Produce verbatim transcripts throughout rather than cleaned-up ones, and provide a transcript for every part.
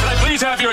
Can I please have your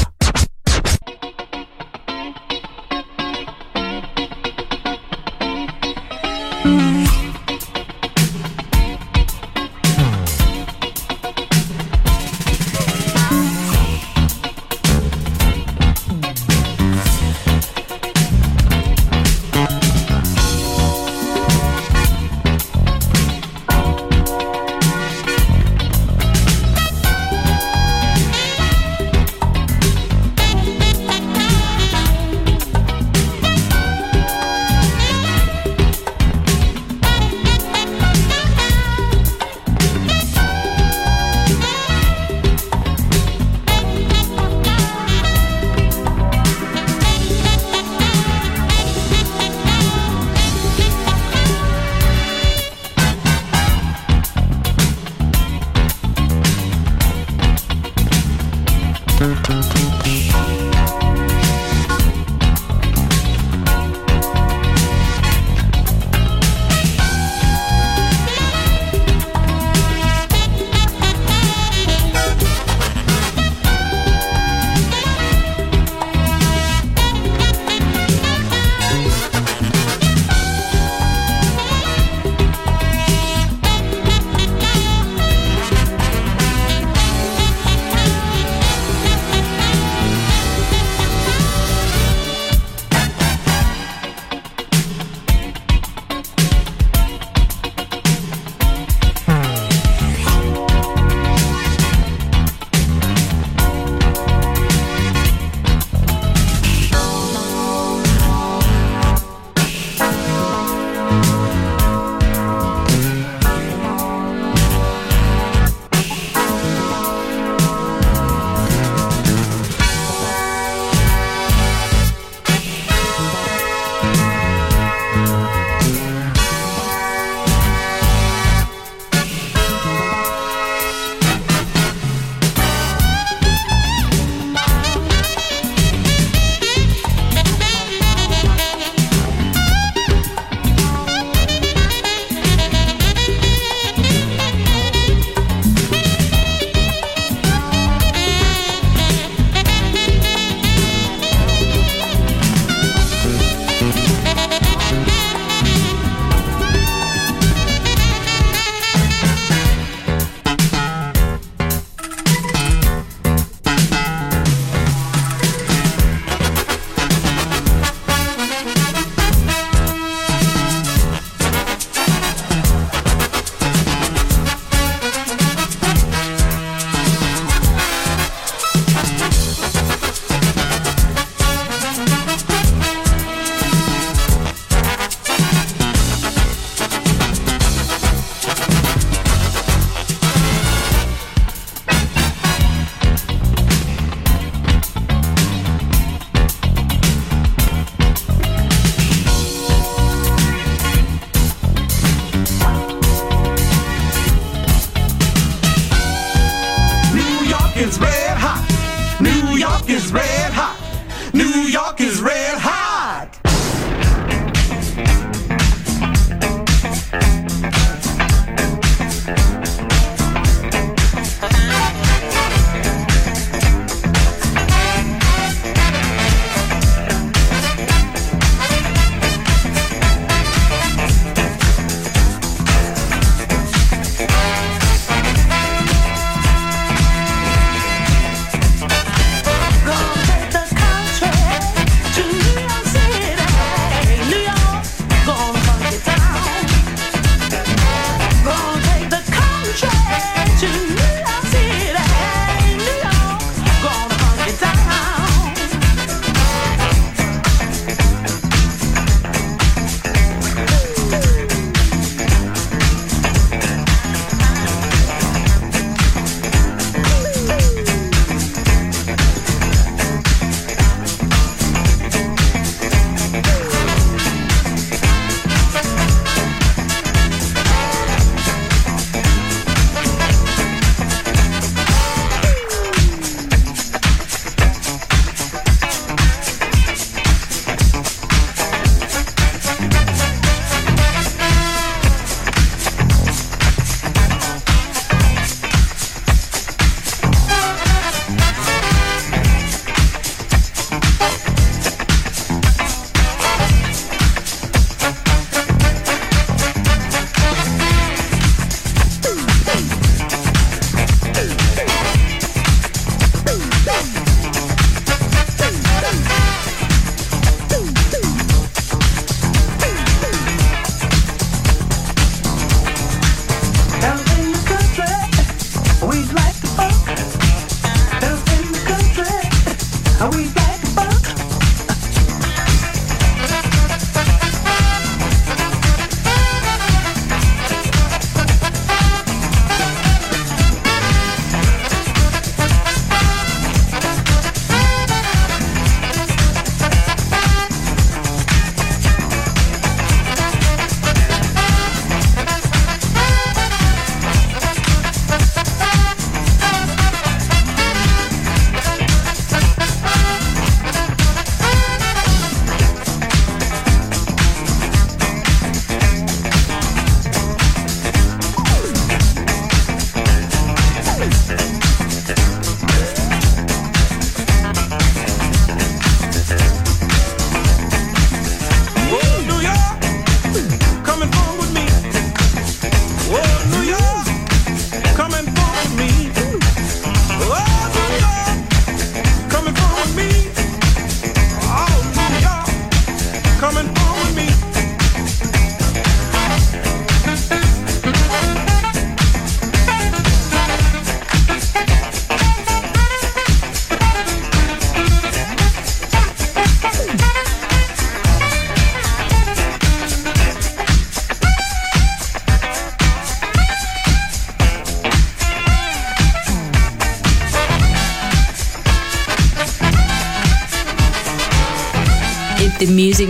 The music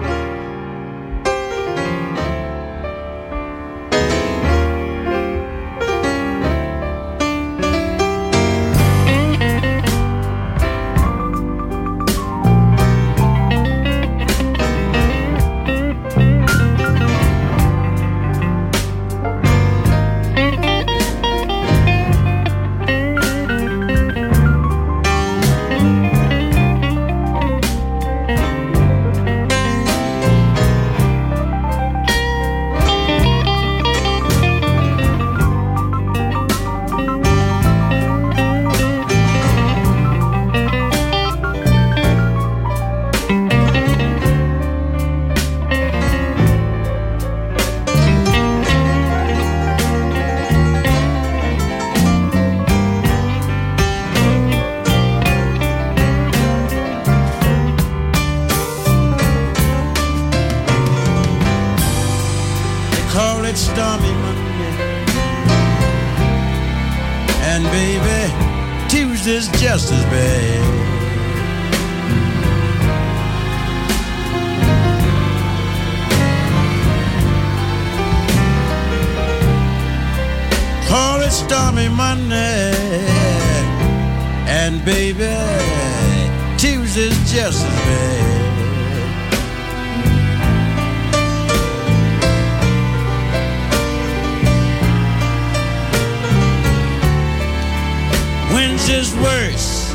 Is worse.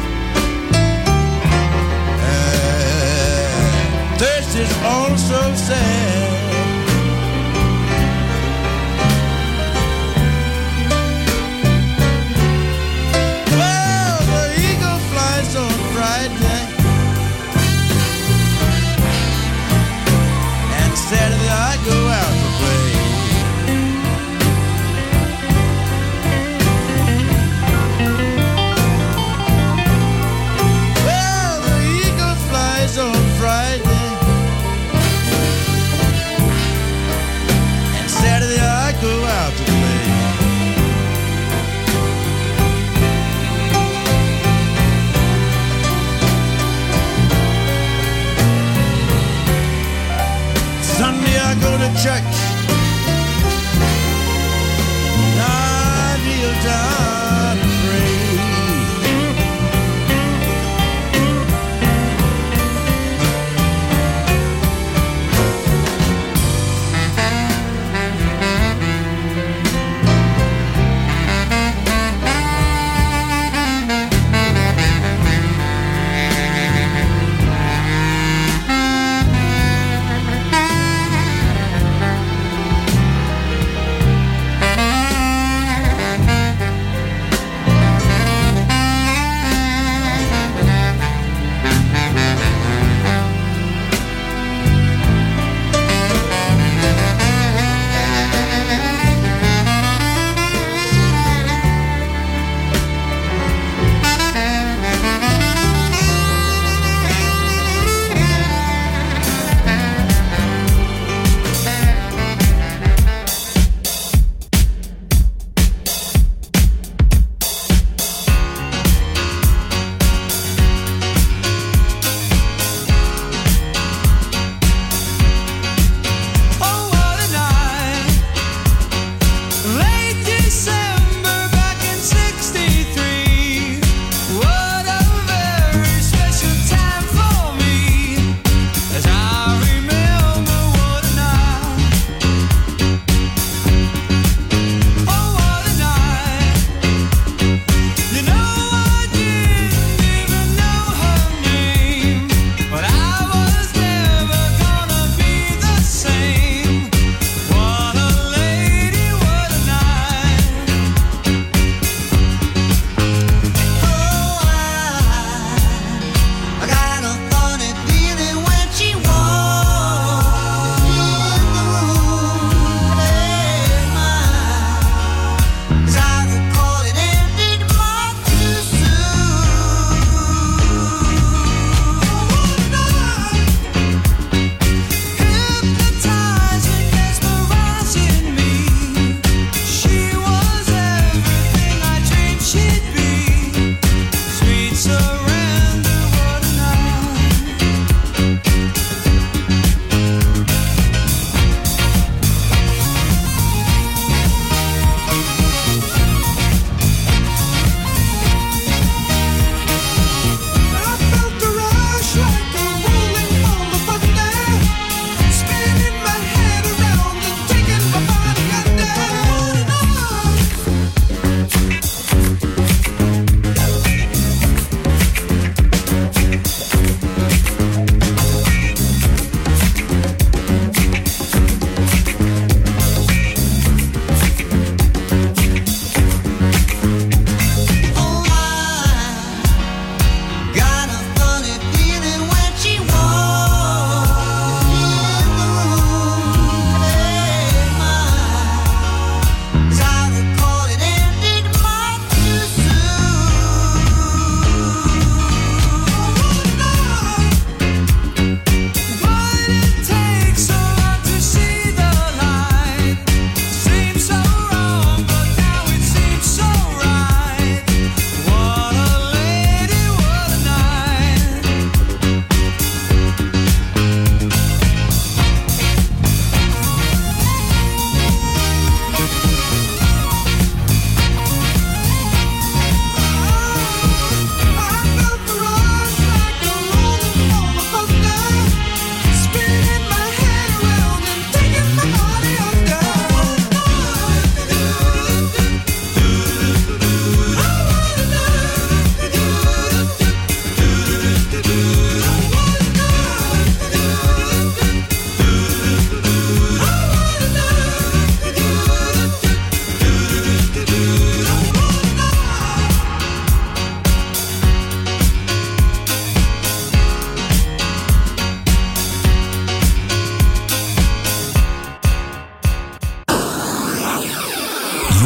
Uh, Thursday is also sad. Well, the eagle flies on Friday, and Saturday I go out to play. Church, I kneel down and pray.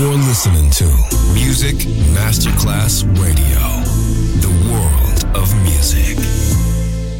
You're listening to Music Masterclass Radio, the world of music. Hey,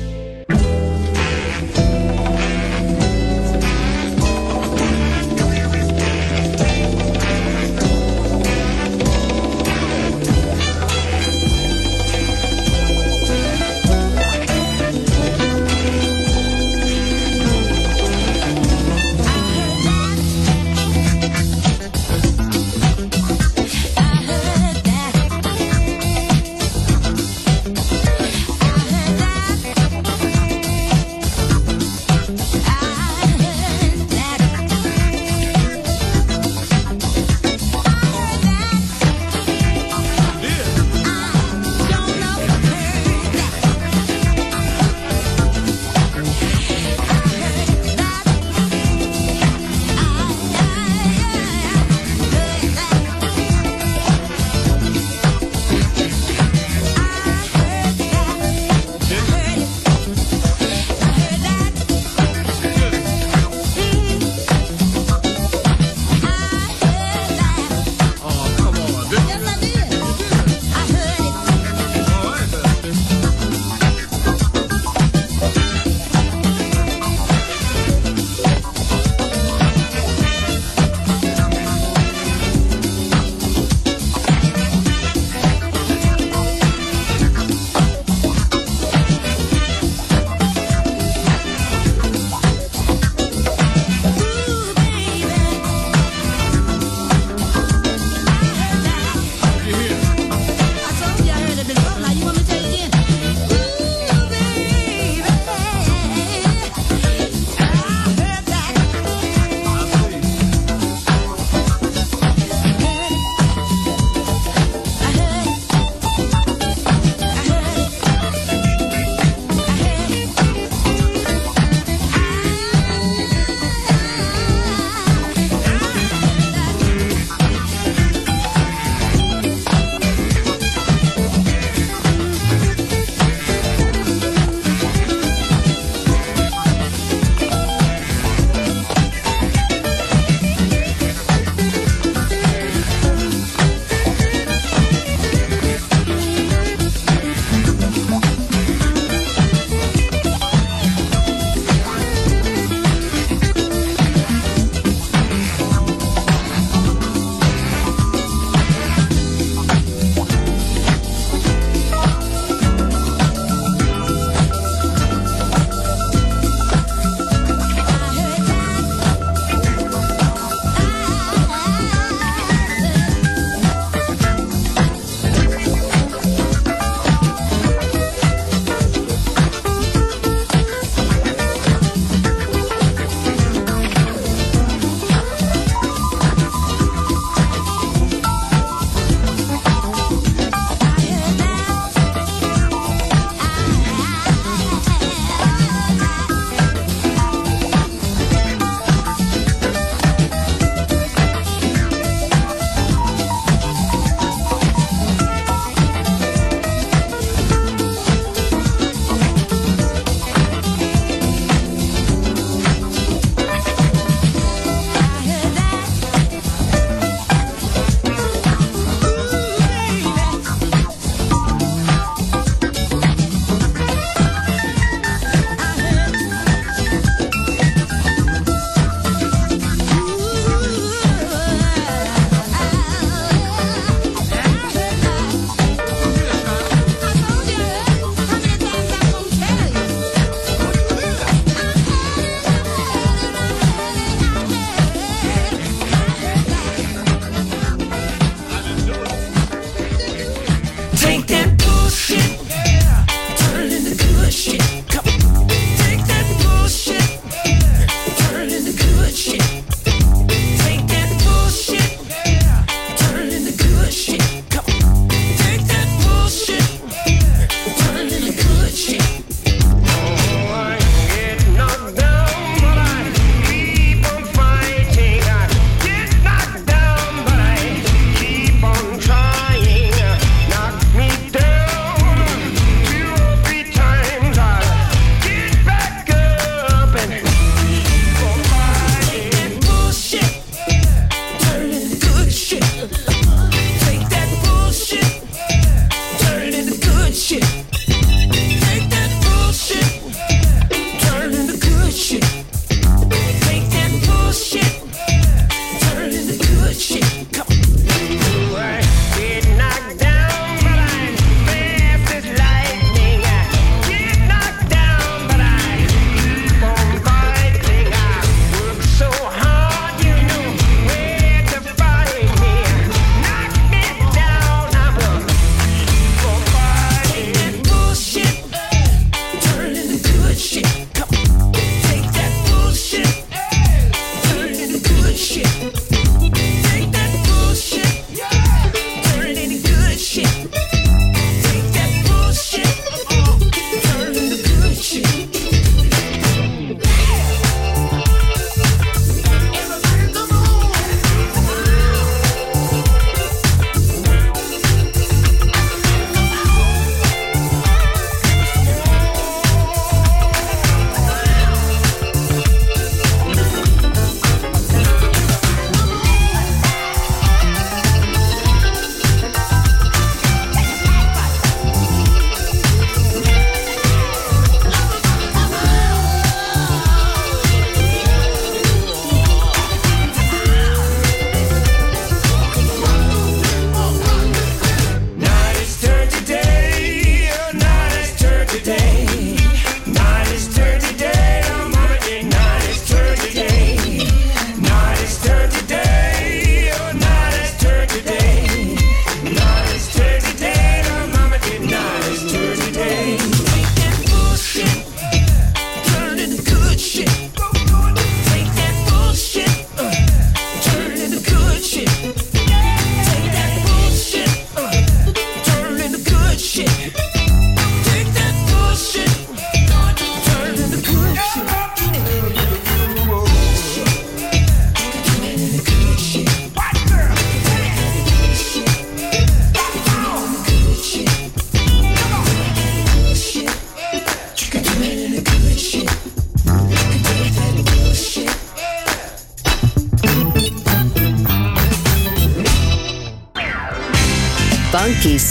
funky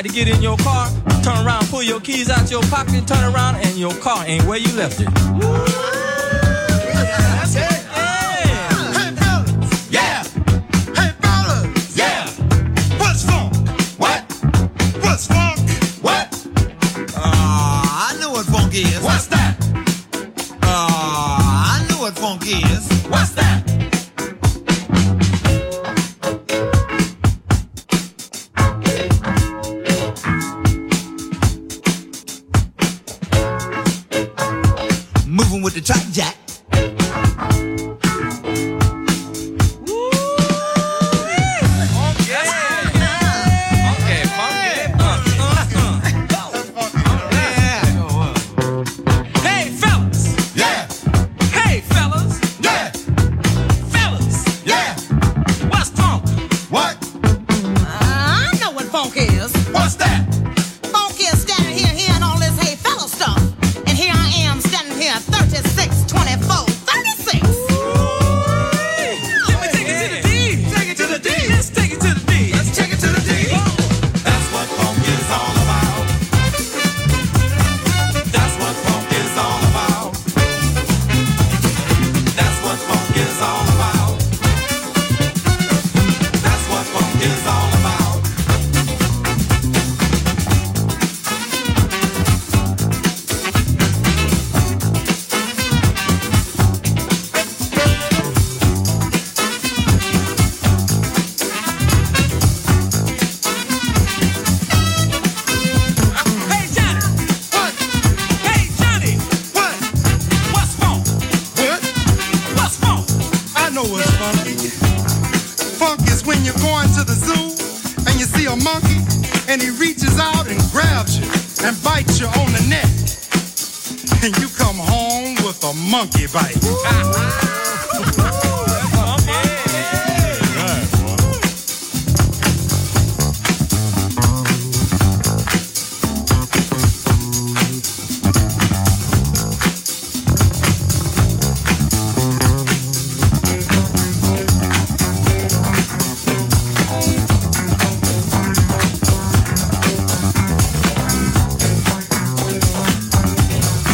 To get in your car, turn around, pull your keys out your pocket, turn around, and your car ain't where you left it. Woo!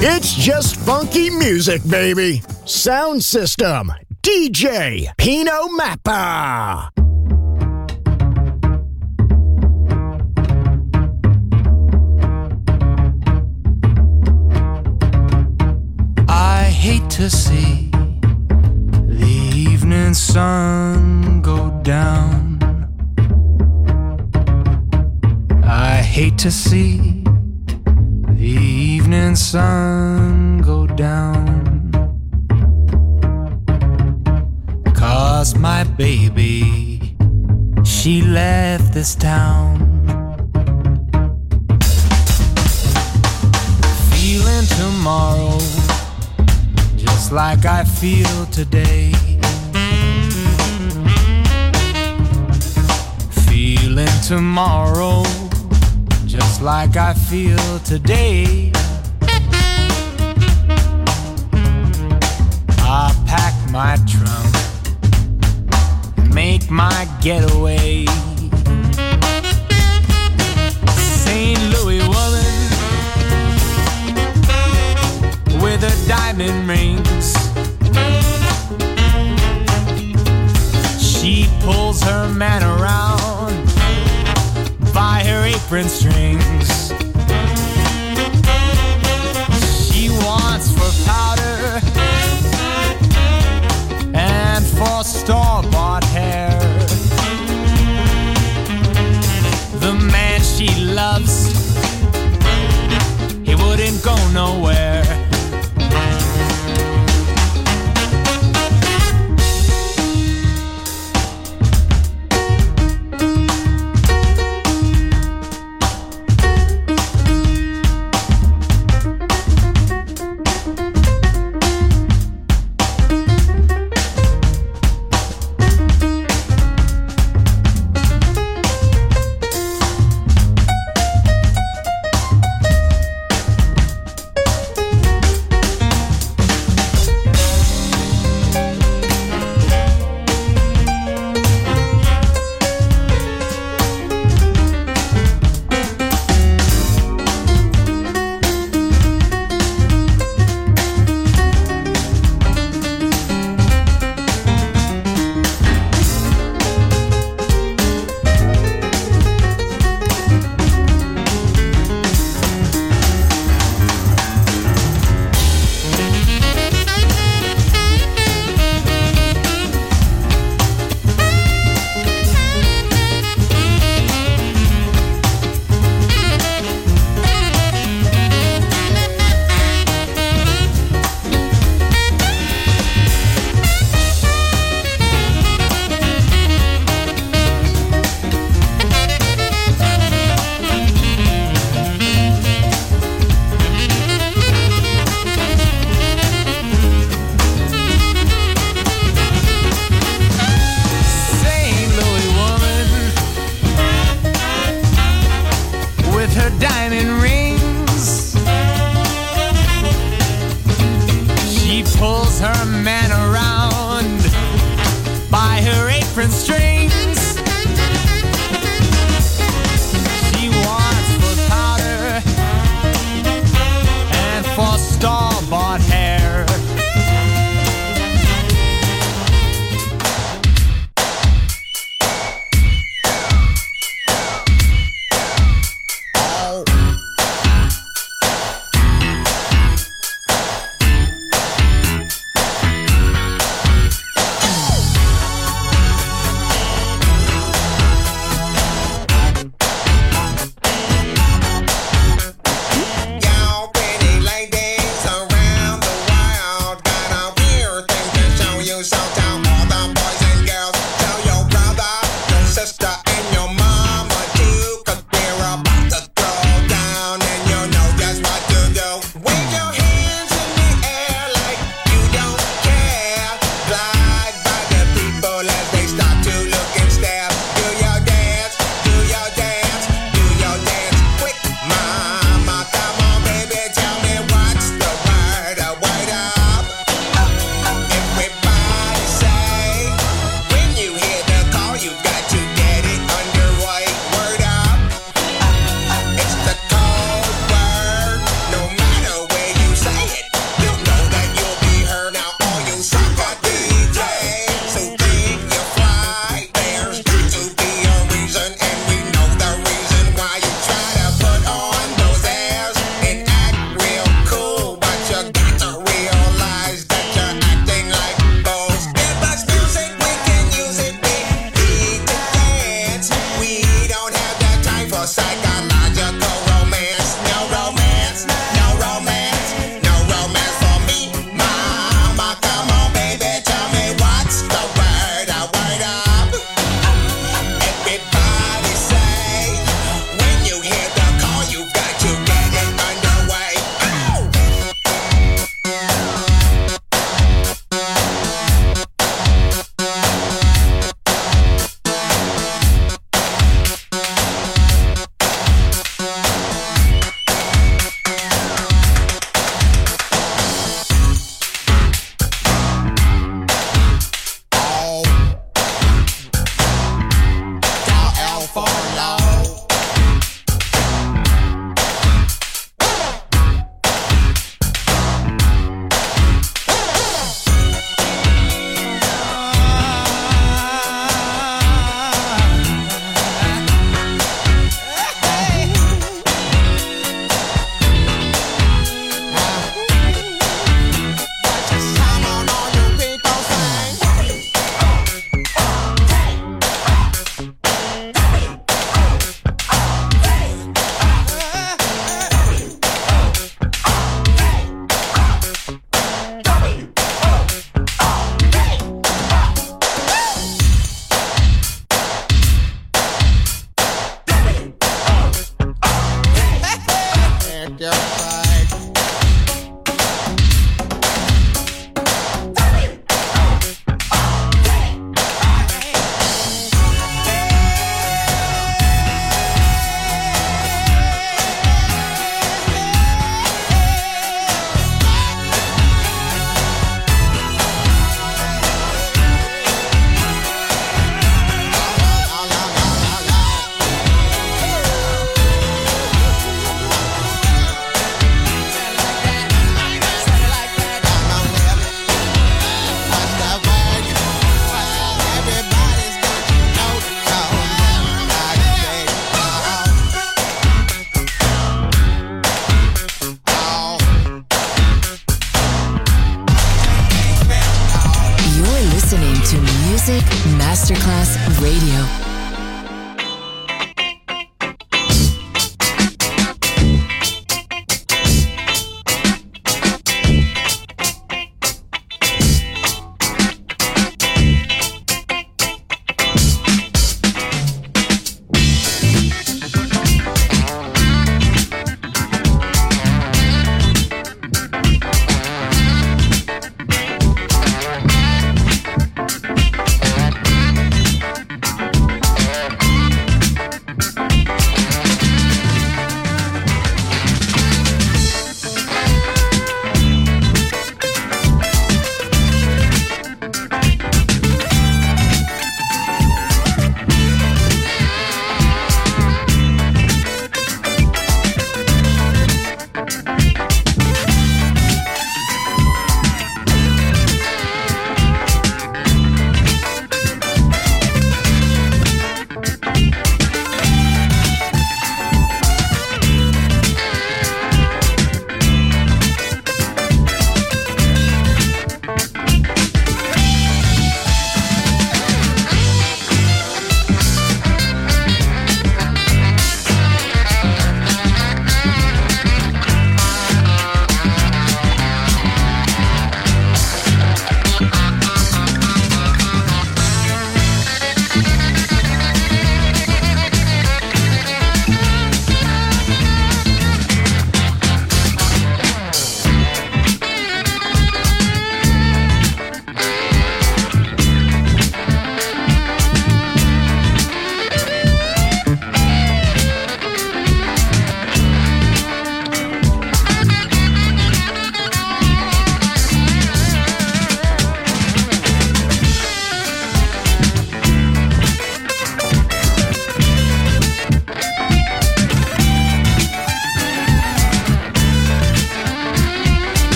It's just funky music, baby. Sound System, D J Pino Mappa. I hate to see the evening sun go down. I hate to see the evening sun go down, 'cause my baby, she left this town. Feeling tomorrow just like I feel today. Feeling tomorrow just like I feel today. I pack my trunk, make my getaway. Saint Louis woman with her diamond rings, she pulls her man around by her apron strings. She wants for powder and for store-bought hair. The man she loves, he wouldn't go nowhere.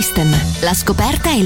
System. La scoperta e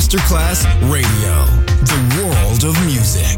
Masterclass Radio, the world of music.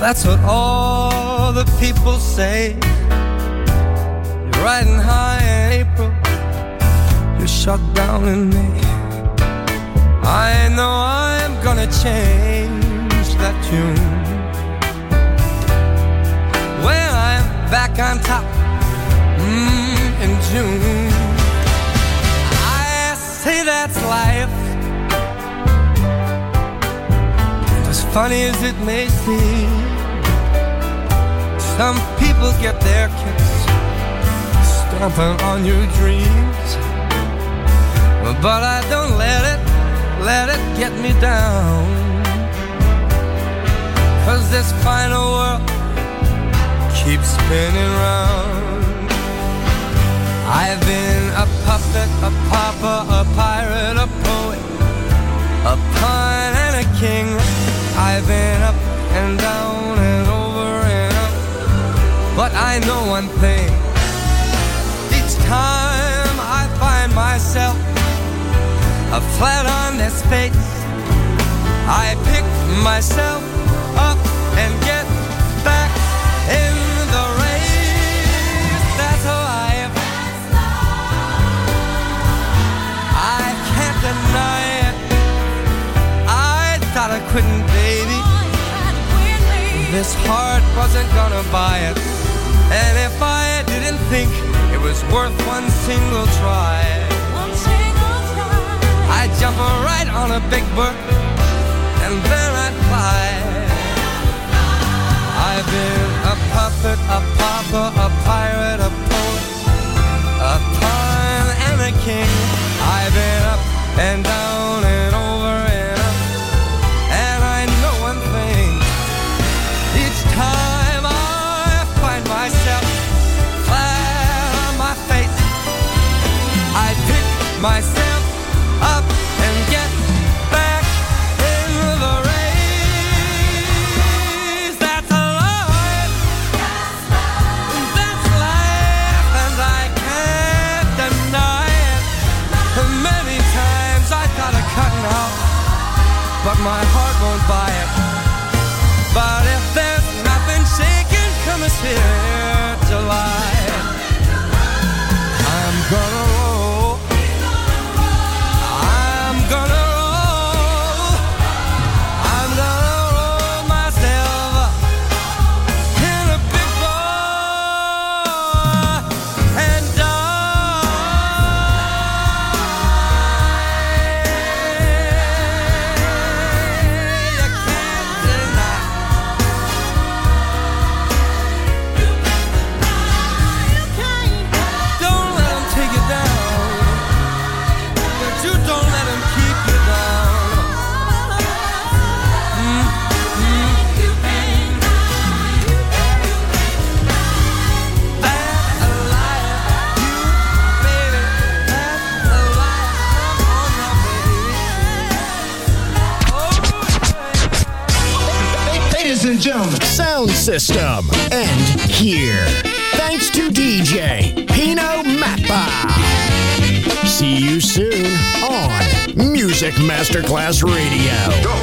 That's what all the people say. You're riding high in April, you're shut down in May. I know I'm gonna change that tune. When I'm back on top mm, in June. I say that's life, and as funny as it may seem, some people get their kicks stomping on your dreams. But I don't let it, let it get me down. 'Cause this final world keeps spinning round. I've been a puppet, a pauper, a pirate, a poet, a pawn and a king. I've been up and down and over. But I know one thing, each time I find myself a flat on this face, I pick myself up and get back in the race. That's life, I can't deny it. I thought I couldn't, baby, this heart wasn't gonna buy it. And if I didn't think it was worth one single try, one single try, I'd jump right on a big bird and then I'd fly. I've been a puppet, a pauper, a pirate, a poet, a pawn and a king. I've been up and down and over and up, and I know one thing, each time myself flat on my face, I pick myself up and get back in the race. That's life, that's life, that's life, and I can't deny it. Many times I thought of cutting out, but my heart won't buy it. But if there's nothing shaking, come and see. I'm gonna roll, I'm gonna roll, I'm gonna roll myself in a big ball and die. You can't deny, you can't die. Don't let them take you down. Sound system, and here, thanks to D J Pino Mappa. See you soon on Music Masterclass Radio. Go.